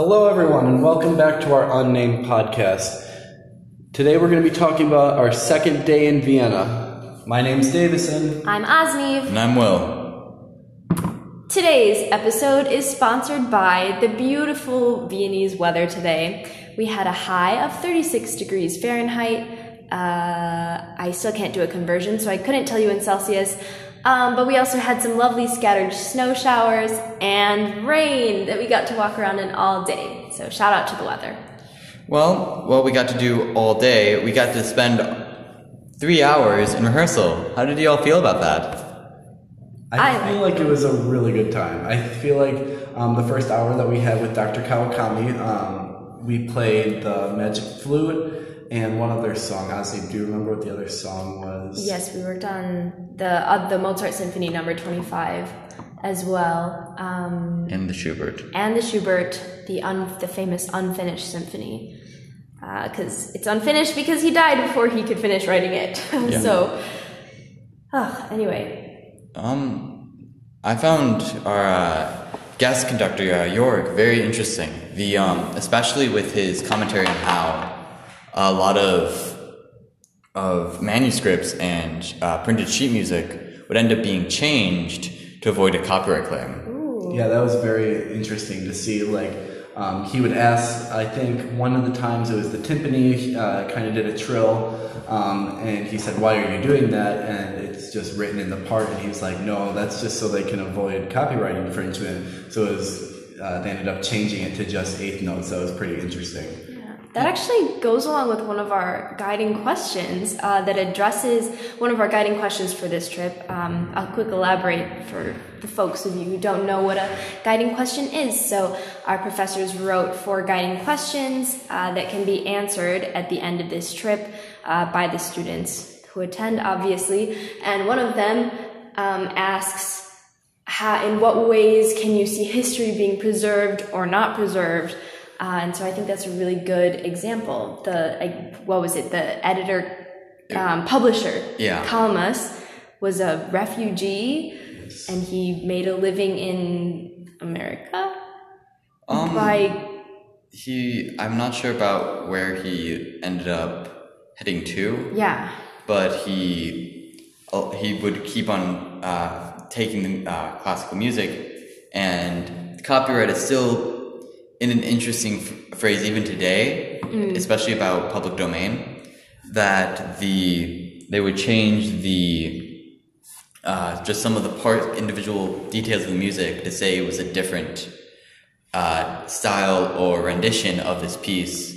Hello everyone and welcome back to our unnamed podcast. Today we're going to be talking about our second day in Vienna. My name's Davison. I'm Osneev. And I'm Will. Today's episode is sponsored by the beautiful Viennese weather today. We had a high of 36 degrees Fahrenheit. I still can't do a conversion, so I couldn't tell you in Celsius. But we also had some lovely scattered snow showers and rain that we got to walk around in all day. So shout out to the weather. Well, what we got to do all day, we got to spend 3 hours in rehearsal. How did you all feel about that? I feel like it was a really good time. I feel like the first hour that we had with Dr. Kawakami, we played the Magic Flute. And one other song, honestly, do you remember what the other song was? Yes, we worked on the Mozart Symphony Number 25 as well. And the Schubert. The famous unfinished symphony. Because it's unfinished because he died before he could finish writing it. Yeah. Anyway. I found our guest conductor, Jörg, very interesting. Especially with his commentary on how a lot of manuscripts and printed sheet music would end up being changed to avoid a copyright claim. Ooh. Yeah, that was very interesting to see. Like, he would ask, I think one of the times it was the timpani, kind of did a trill, and he said, why are you doing that? And it's just written in the part, and he was like, no, that's just so they can avoid copyright infringement. So it was, they ended up changing it to just eighth notes. That was pretty interesting. That actually goes along with one of our guiding questions for this trip. I'll quick elaborate for the folks of you who don't know what a guiding question is. So our professors wrote 4 guiding questions that can be answered at the end of this trip by the students who attend, obviously. And one of them asks, in what ways can you see history being preserved or not preserved? And so I think that's a really good example. The editor, publisher, Kalmas, was a refugee, and he made a living in America. I'm not sure about where he ended up heading to. Yeah. But he would keep on taking the classical music, and copyright is still in an interesting phrase even today, especially about public domain, that they would change the just some of the individual details of the music to say it was a different style or rendition of this piece,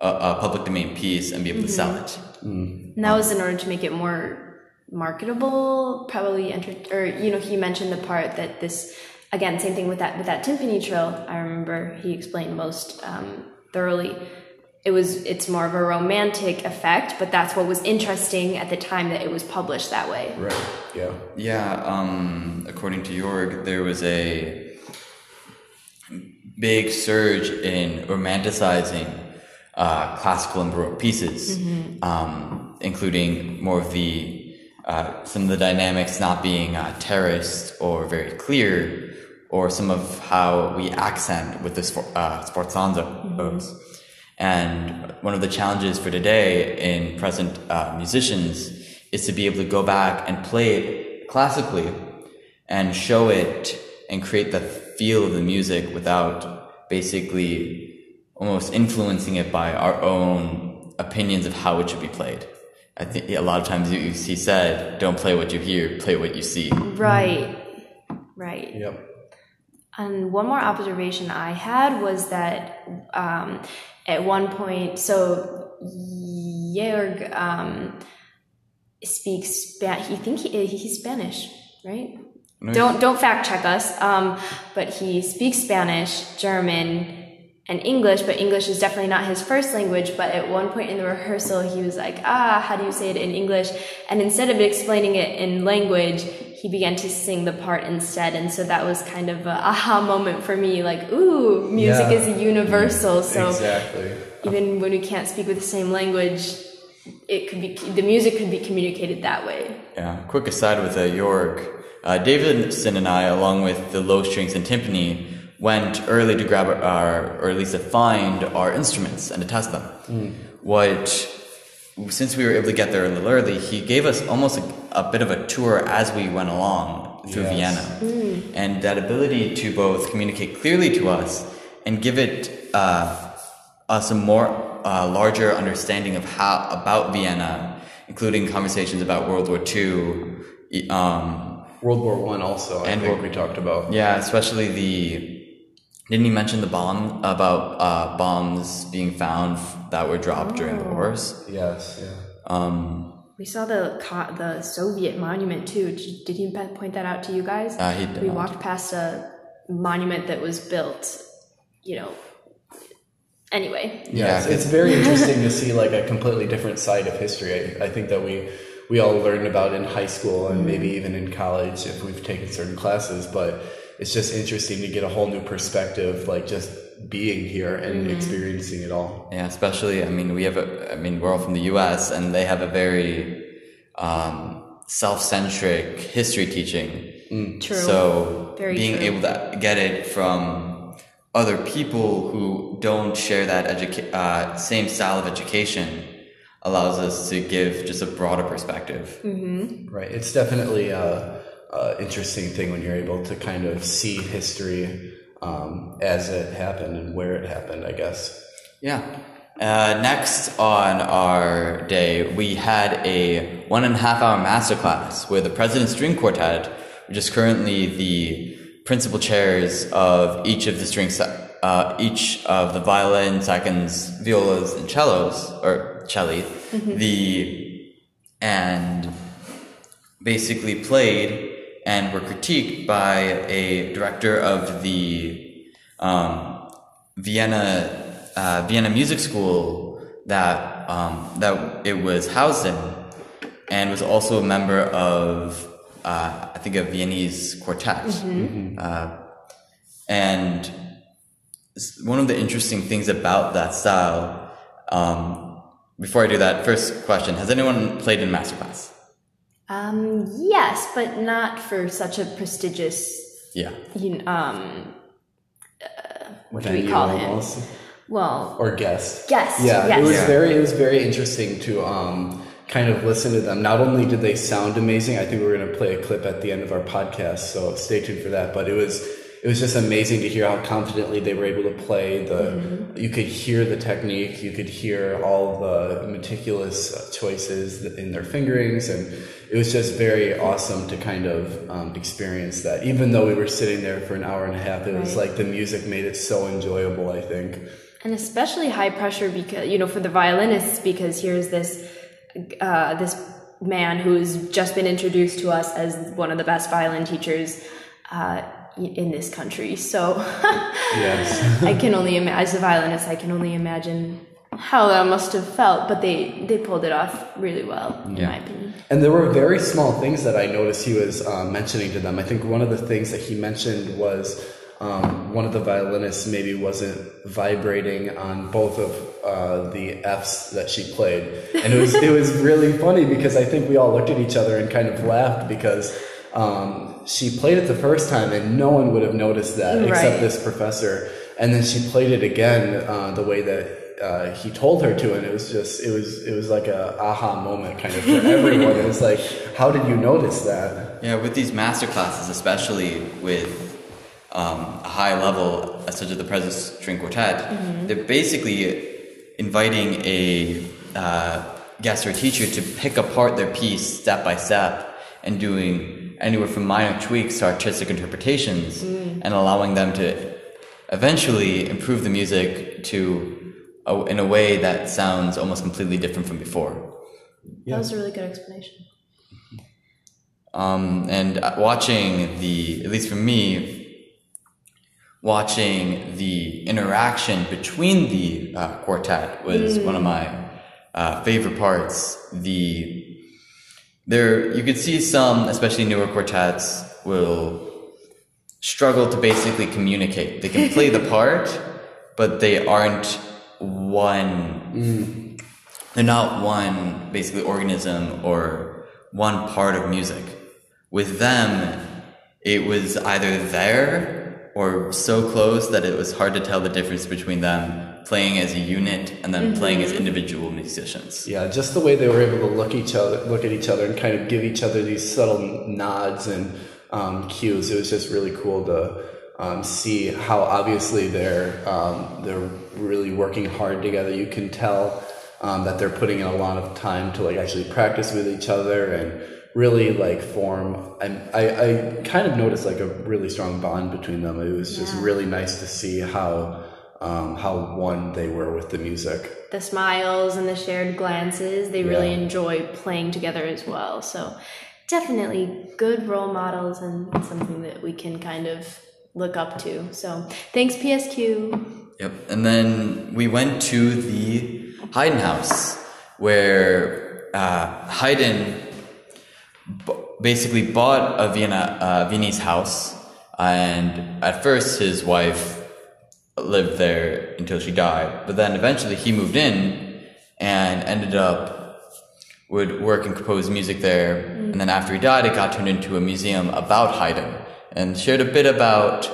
a public domain piece, and be able to sell it. And that was in order to make it more marketable, probably. He mentioned the part that this. Again, same thing with that timpani trill. I remember he explained most thoroughly. It's more of a romantic effect, but that's what was interesting at the time that it was published that way. Right. Yeah. Yeah. According to Jörg, there was a big surge in romanticizing classical and Baroque pieces, including more of the some of the dynamics not being terraced or very clear. Or some of how we accent with the sforzanzas. And one of the challenges for today in present musicians is to be able to go back and play it classically and show it and create the feel of the music without basically almost influencing it by our own opinions of how it should be played. I think a lot of times he said, don't play what you hear, play what you see. Right, right. Yep. And one more observation I had was that at one point, so Jörg speaks Spanish. He's Spanish, right? Nice. Don't fact check us. But he speaks Spanish, German, and English, but English is definitely not his first language. But at one point in the rehearsal, he was like, how do you say it in English? And instead of explaining it in language, he began to sing the part instead. And so that was kind of an aha moment for me. Like, ooh, music is a universal. So exactly. Even when we can't speak with the same language, the music could be communicated that way. Yeah. Quick aside with Jörg, Davidson and I, along with the low strings and timpani, went early to grab our, or at least to find our instruments and to test them. Since we were able to get there a little early, he gave us almost a bit of a tour as we went along through Vienna. And that ability to both communicate clearly to us and give it us a more larger understanding of about Vienna, including conversations about World War II, World War I also, and I think we talked about. Yeah, especially didn't he mention the bomb, about bombs being found that were dropped during the wars? Yes, yeah. We saw the Soviet monument too. Did he point that out to you guys? He did. We walked past a monument that was built, anyway. Yeah, it's very interesting to see like a completely different side of history. I think that we all learned about in high school and maybe even in college if we've taken certain classes, but it's just interesting to get a whole new perspective, like just being here and experiencing it all. Yeah, especially, we're all from the US and they have a very self-centric history teaching. True. So very being true. Able to get it from other people who don't share that same style of education allows us to give just a broader perspective. Mm-hmm. Right. It's definitely interesting thing when you're able to kind of see history as it happened and where it happened, I guess. Yeah. Next on our day, we had a 1.5-hour masterclass where the President's String Quartet, which is currently the principal chairs of each of the each of the violin, seconds, violas, and cellos, or celli, and basically played and were critiqued by a director of the Vienna Music School that it was housed in, and was also a member of I think a Viennese quartet. And one of the interesting things about that style. Before I do that, first question: has anyone played in masterclass? Yes, but not for such a prestigious, what do we call him? Well, or guest. Guest. Yeah. Yes. It was very interesting to, kind of listen to them. Not only did they sound amazing, I think we're going to play a clip at the end of our podcast, so stay tuned for that. But it was just amazing to hear how confidently they were able to play you could hear the technique, you could hear all the meticulous choices in their fingerings, and it was just very awesome to kind of experience that. Even though we were sitting there for an hour and a half, it was like the music made it so enjoyable, I think. And especially high pressure because, for the violinists, because here's this man who's just been introduced to us as one of the best violin teachers, in this country, so yes. I can only imagine, as a violinist, how that must have felt, but they pulled it off really well, in my opinion. And there were very small things that I noticed he was mentioning to them. I think one of the things that he mentioned was one of the violinists maybe wasn't vibrating on both of the Fs that she played, and it was really funny because I think we all looked at each other and kind of laughed because she played it the first time and no one would have noticed that except this professor. And then she played it again the way that he told her to, and it was like a aha moment kind of for everyone. It was like, how did you notice that? Yeah, with these master classes, especially with a high level such as the President's String Quartet, they're basically inviting a guest or teacher to pick apart their piece step by step and doing anywhere from minor tweaks to artistic interpretations and allowing them to eventually improve the music in a way that sounds almost completely different from before. Yeah. That was a really good explanation. And watching the interaction between the quartet was one of my favorite parts. There, you could see some, especially newer quartets, will struggle to basically communicate. They can play the part, but they aren't one. They're not one, basically, organism or one part of music. With them, it was either there or so close that it was hard to tell the difference between them playing as a unit and then playing as individual musicians. Yeah, just the way they were able to look at each other, and kind of give each other these subtle nods and cues. It was just really cool to see how obviously they're really working hard together. You can tell that they're putting in a lot of time to like actually practice with each other and really like form. And I kind of noticed like a really strong bond between them. It was just really nice to see how one they were with the music. The smiles and the shared glances, they really enjoy playing together as well. So definitely good role models and something that we can kind of look up to. So thanks, PSQ. Yep. And then we went to the Haydn house, where Haydn basically bought a Viennese house, and at first his wife lived there until she died, but then eventually he moved in and ended up would work and compose music there, and then after he died it got turned into a museum about Haydn, and shared a bit about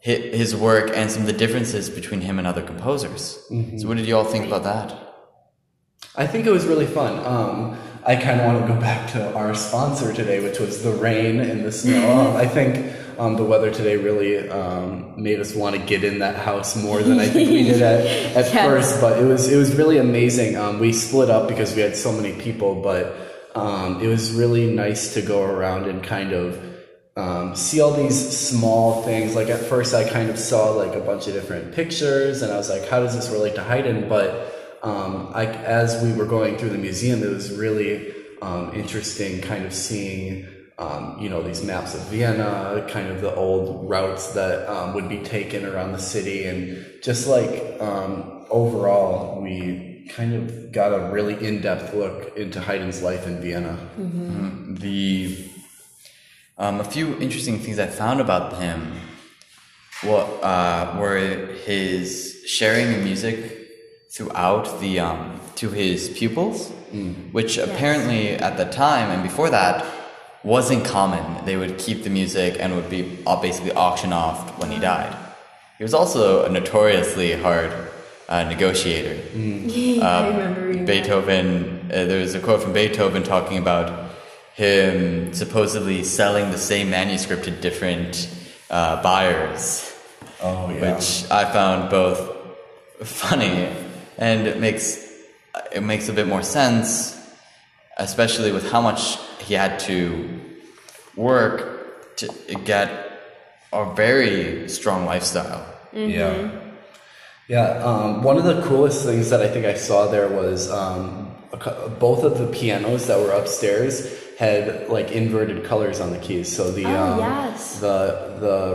his work and some of the differences between him and other composers. So what did you all think about that? I think it was really fun. I kind of want to go back to our sponsor today, which was the rain and the snow. I think the weather today really made us want to get in that house more than I think we did at first. But it was really amazing. We split up because we had so many people, but it was really nice to go around and kind of see all these small things. Like at first I kind of saw like a bunch of different pictures, and I was like, how does this relate to Haydn? But as we were going through the museum, it was really interesting kind of seeing, these maps of Vienna, kind of the old routes that would be taken around the city. And just like overall, we kind of got a really in-depth look into Haydn's life in Vienna. A few interesting things I found about him were his sharing of music throughout the to his pupils, which apparently at the time and before that wasn't common. They would keep the music and would be basically auctioned off when he died. He was also a notoriously hard negotiator. I remember reading Beethoven. There was a quote from Beethoven talking about him supposedly selling the same manuscript to different buyers, which I found both funny. And it makes a bit more sense, especially with how much he had to work to get a very strong lifestyle. One of the coolest things that I think I saw there was both of the pianos that were upstairs had like inverted colors on the keys, so the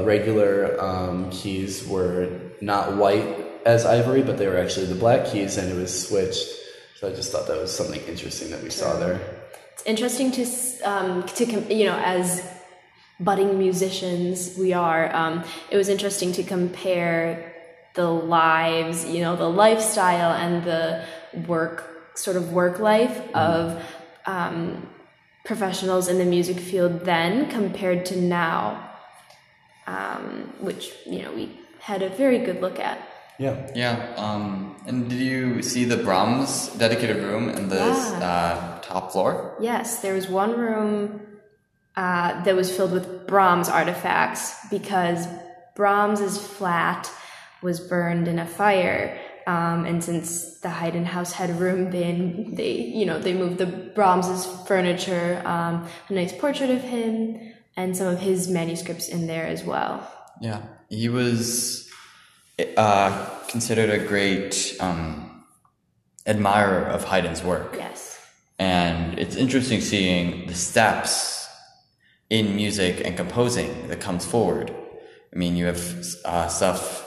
regular keys were not white as ivory, but they were actually the black keys, and it was switched. So I just thought that was something interesting that we saw there. It's interesting to as budding musicians we are, it was interesting to compare the lives, the lifestyle and the work life of professionals in the music field then compared to now, which, we had a very good look at. And did you see the Brahms dedicated room in the top floor? Yes, there was one room that was filled with Brahms artifacts, because Brahms's flat was burned in a fire, and since the Haydn house had room, they moved the Brahms's furniture, a nice portrait of him, and some of his manuscripts in there as well. Yeah, he was considered a great admirer of Haydn's work. Yes. And it's interesting seeing the steps in music and composing that comes forward. I mean, you have stuff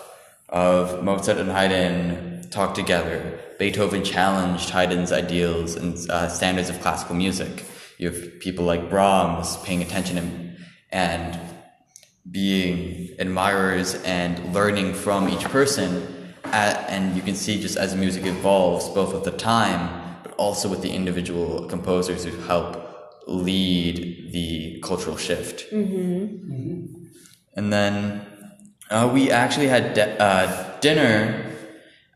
of Mozart and Haydn talk together. Beethoven challenged Haydn's ideals and standards of classical music. You have people like Brahms paying attention and being admirers and learning from each person, and you can see just as music evolves, both with the time but also with the individual composers who help lead the cultural shift. And then We actually had dinner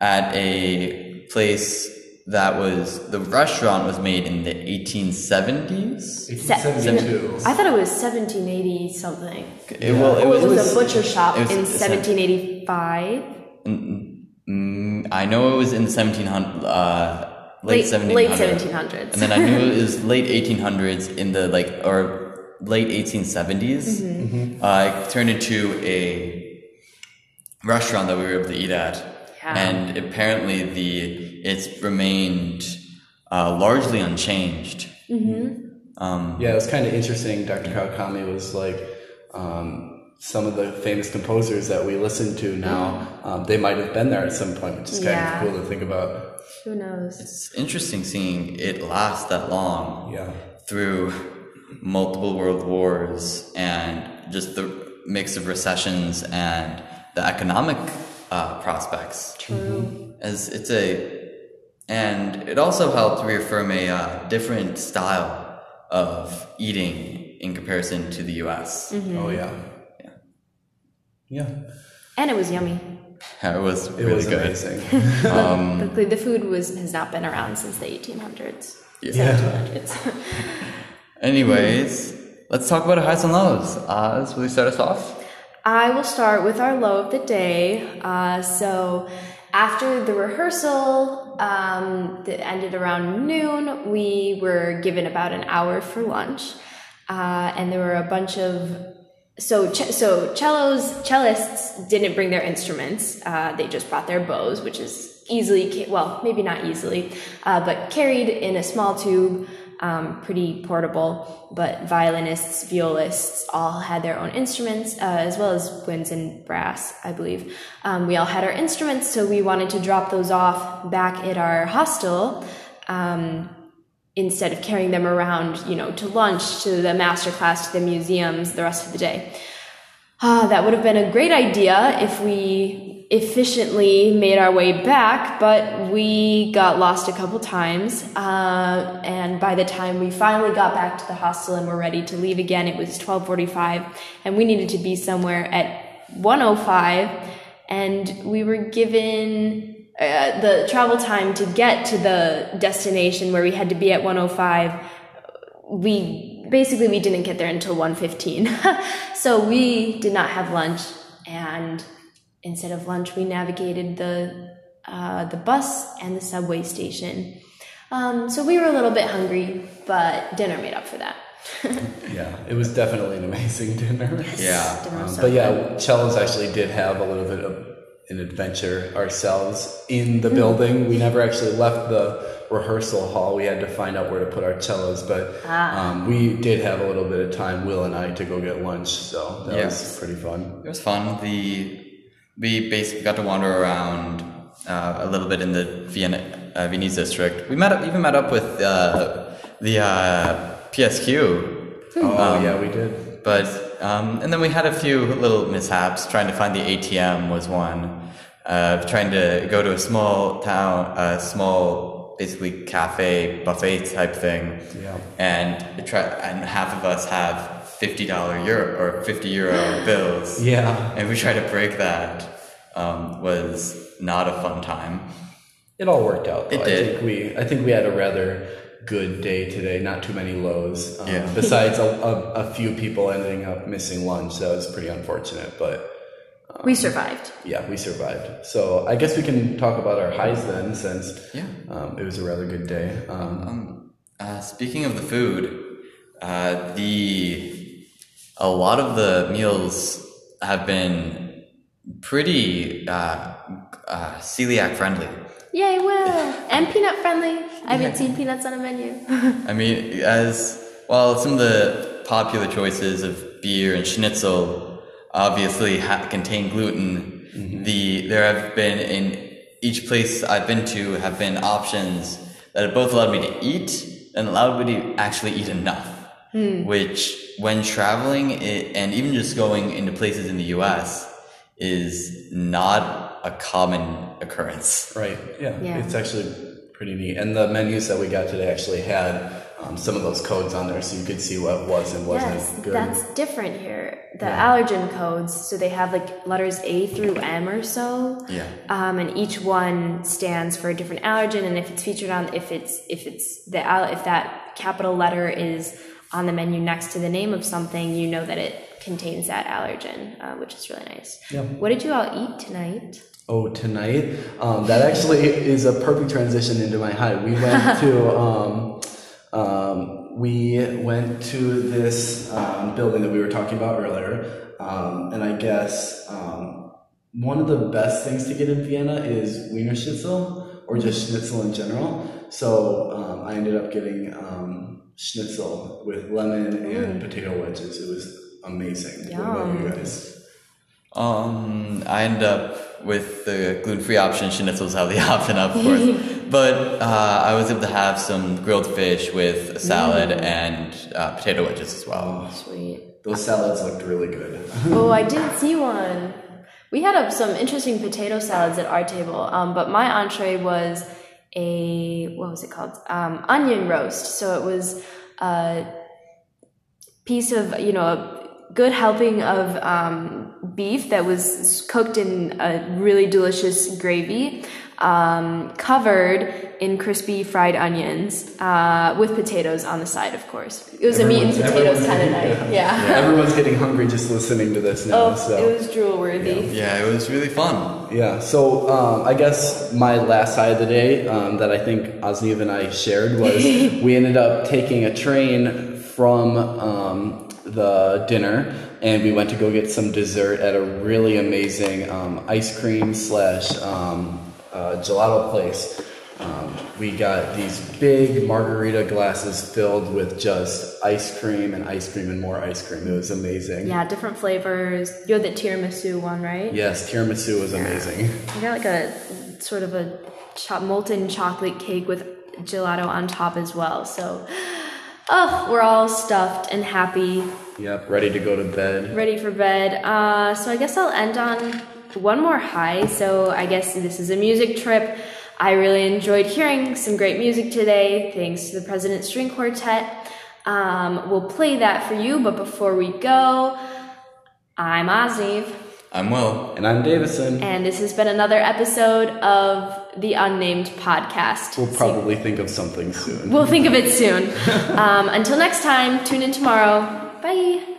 at a place that was, the restaurant was made in the 1870s. 1872. I thought it was 1780 something. It, well, it was a butcher shop in 1785. I know it was in the 1700s. Late 1700s. And then I knew it was late 1800s in the, like, or late 1870s. Mm-hmm. Mm-hmm. It turned into a restaurant that we were able to eat at. Yeah. And apparently it's remained largely unchanged. Mm-hmm. Yeah, it was kind of interesting. Dr. Kawakami was like, some of the famous composers that we listen to now, they might have been there at some point, which is kind of cool to think about. Who knows? It's interesting seeing it last that long through multiple world wars and just the mix of recessions and the economic prospects. True. And it also helped reaffirm a different style of eating in comparison to the U.S. Mm-hmm. Oh, yeah. And it was yummy. Yeah, it was really good. Amazing. The food has not been around since the 1800s. Yeah. 1700s. Anyways, let's talk about highs and lows. Will you start us off? I will start with our low of the day. So after the rehearsal that ended around noon, we were given about an hour for lunch. And there were a bunch of... So cellists didn't bring their instruments. They just brought their bows, which is but carried in a small tube, pretty portable. But violinists, violists all had their own instruments, as well as winds and brass, I believe. We all had our instruments, so we wanted to drop those off back at our hostel, instead of carrying them around, to lunch, to the master class, to the museums, the rest of the day. That would have been a great idea if we efficiently made our way back, but we got lost a couple times. And by the time we finally got back to the hostel and were ready to leave again, it was 12:45, and we needed to be somewhere at 1:05, and we were given... the travel time to get to the destination where we had to be at 1:05, we didn't get there until 1:15. So we did not have lunch, and instead of lunch, we navigated the bus and the subway station. So we were a little bit hungry, but dinner made up for that. Yeah, it was definitely an amazing dinner. Yeah, cellos actually did have a little bit of an adventure ourselves in the building. We never actually left the rehearsal hall. We had to find out where to put our cellos, but we did have a little bit of time, Will and I, to go get lunch, so that was pretty fun. It was fun. We basically got to wander around a little bit in the Viennese district. We met up with the PSQ. We did. But and then we had a few little mishaps. Trying to find the ATM was one. Trying to go to a small town, basically cafe buffet type thing, and half of us have €50 bills, and we try to break that. Was not a fun time. It all worked out, though. I think we had a rather good day today. Not too many lows, besides a few people ending up missing lunch. That was pretty unfortunate, but. We survived. Yeah, we survived. So I guess we can talk about our highs then, since it was a rather good day. Speaking of the food, a lot of the meals have been pretty celiac friendly. Yay, Will! And peanut friendly. I haven't seen peanuts on a menu. I mean, some of the popular choices of beer and schnitzel obviously contain gluten. Mm-hmm. There have been, in each place I've been to, have been options that have both allowed me to eat and allowed me to actually eat enough, which when traveling and even just going into places in the U.S. is not a common occurrence. Right. Yeah. It's actually pretty neat. And the menus that we got today actually had some of those codes on there so you could see what was and wasn't good. That's different here. The allergen codes, so they have like letters A through M or so. Yeah. And each one stands for a different allergen, and if it's featured on, if that capital letter is on the menu next to the name of something, you know that it contains that allergen, which is really nice. Yeah. What did you all eat tonight? Oh, tonight? That actually is a perfect transition into my high. We went to this building that we were talking about earlier, and I guess one of the best things to get in Vienna is Wiener schnitzel, or just schnitzel in general. So I ended up getting schnitzel with lemon and potato wedges. It was amazing. Yum. What about you guys? I ended up with the gluten-free option. Schnitzel's how they option, of course. But I was able to have some grilled fish with a salad and potato wedges as well. Oh, sweet. Those salads looked really good. Oh, I did see one. We had some interesting potato salads at our table, but my entree was onion roast. So it was a piece of, a good helping of beef that was cooked in a really delicious gravy. Covered in crispy fried onions with potatoes on the side, of course. It was a meat and potatoes kind of night. Yeah. Everyone's getting hungry just listening to this now. Oh, so. It was drool-worthy. Yeah. It was really fun. Yeah, so I guess my last high of the day that I think Osniv and I shared was we ended up taking a train from the dinner, and we went to go get some dessert at a really amazing ice cream / gelato place. We got these big margarita glasses filled with just ice cream and more ice cream. It was amazing. Yeah, different flavors. You had the tiramisu one, right? Yes, tiramisu was amazing. You got like a sort of a molten chocolate cake with gelato on top as well. So, we're all stuffed and happy. Yep, ready to go to bed. Ready for bed. So I guess I'll end on one more high. So I guess this is a music trip. I really enjoyed hearing some great music today, thanks to the President's String Quartet. We'll play that for you, but before we go, I'm Osniv. I'm Will. And I'm Davison. And this has been another episode of the Unnamed Podcast. We'll probably think of something soon. We'll think of it soon. Until next time, tune in tomorrow. Bye.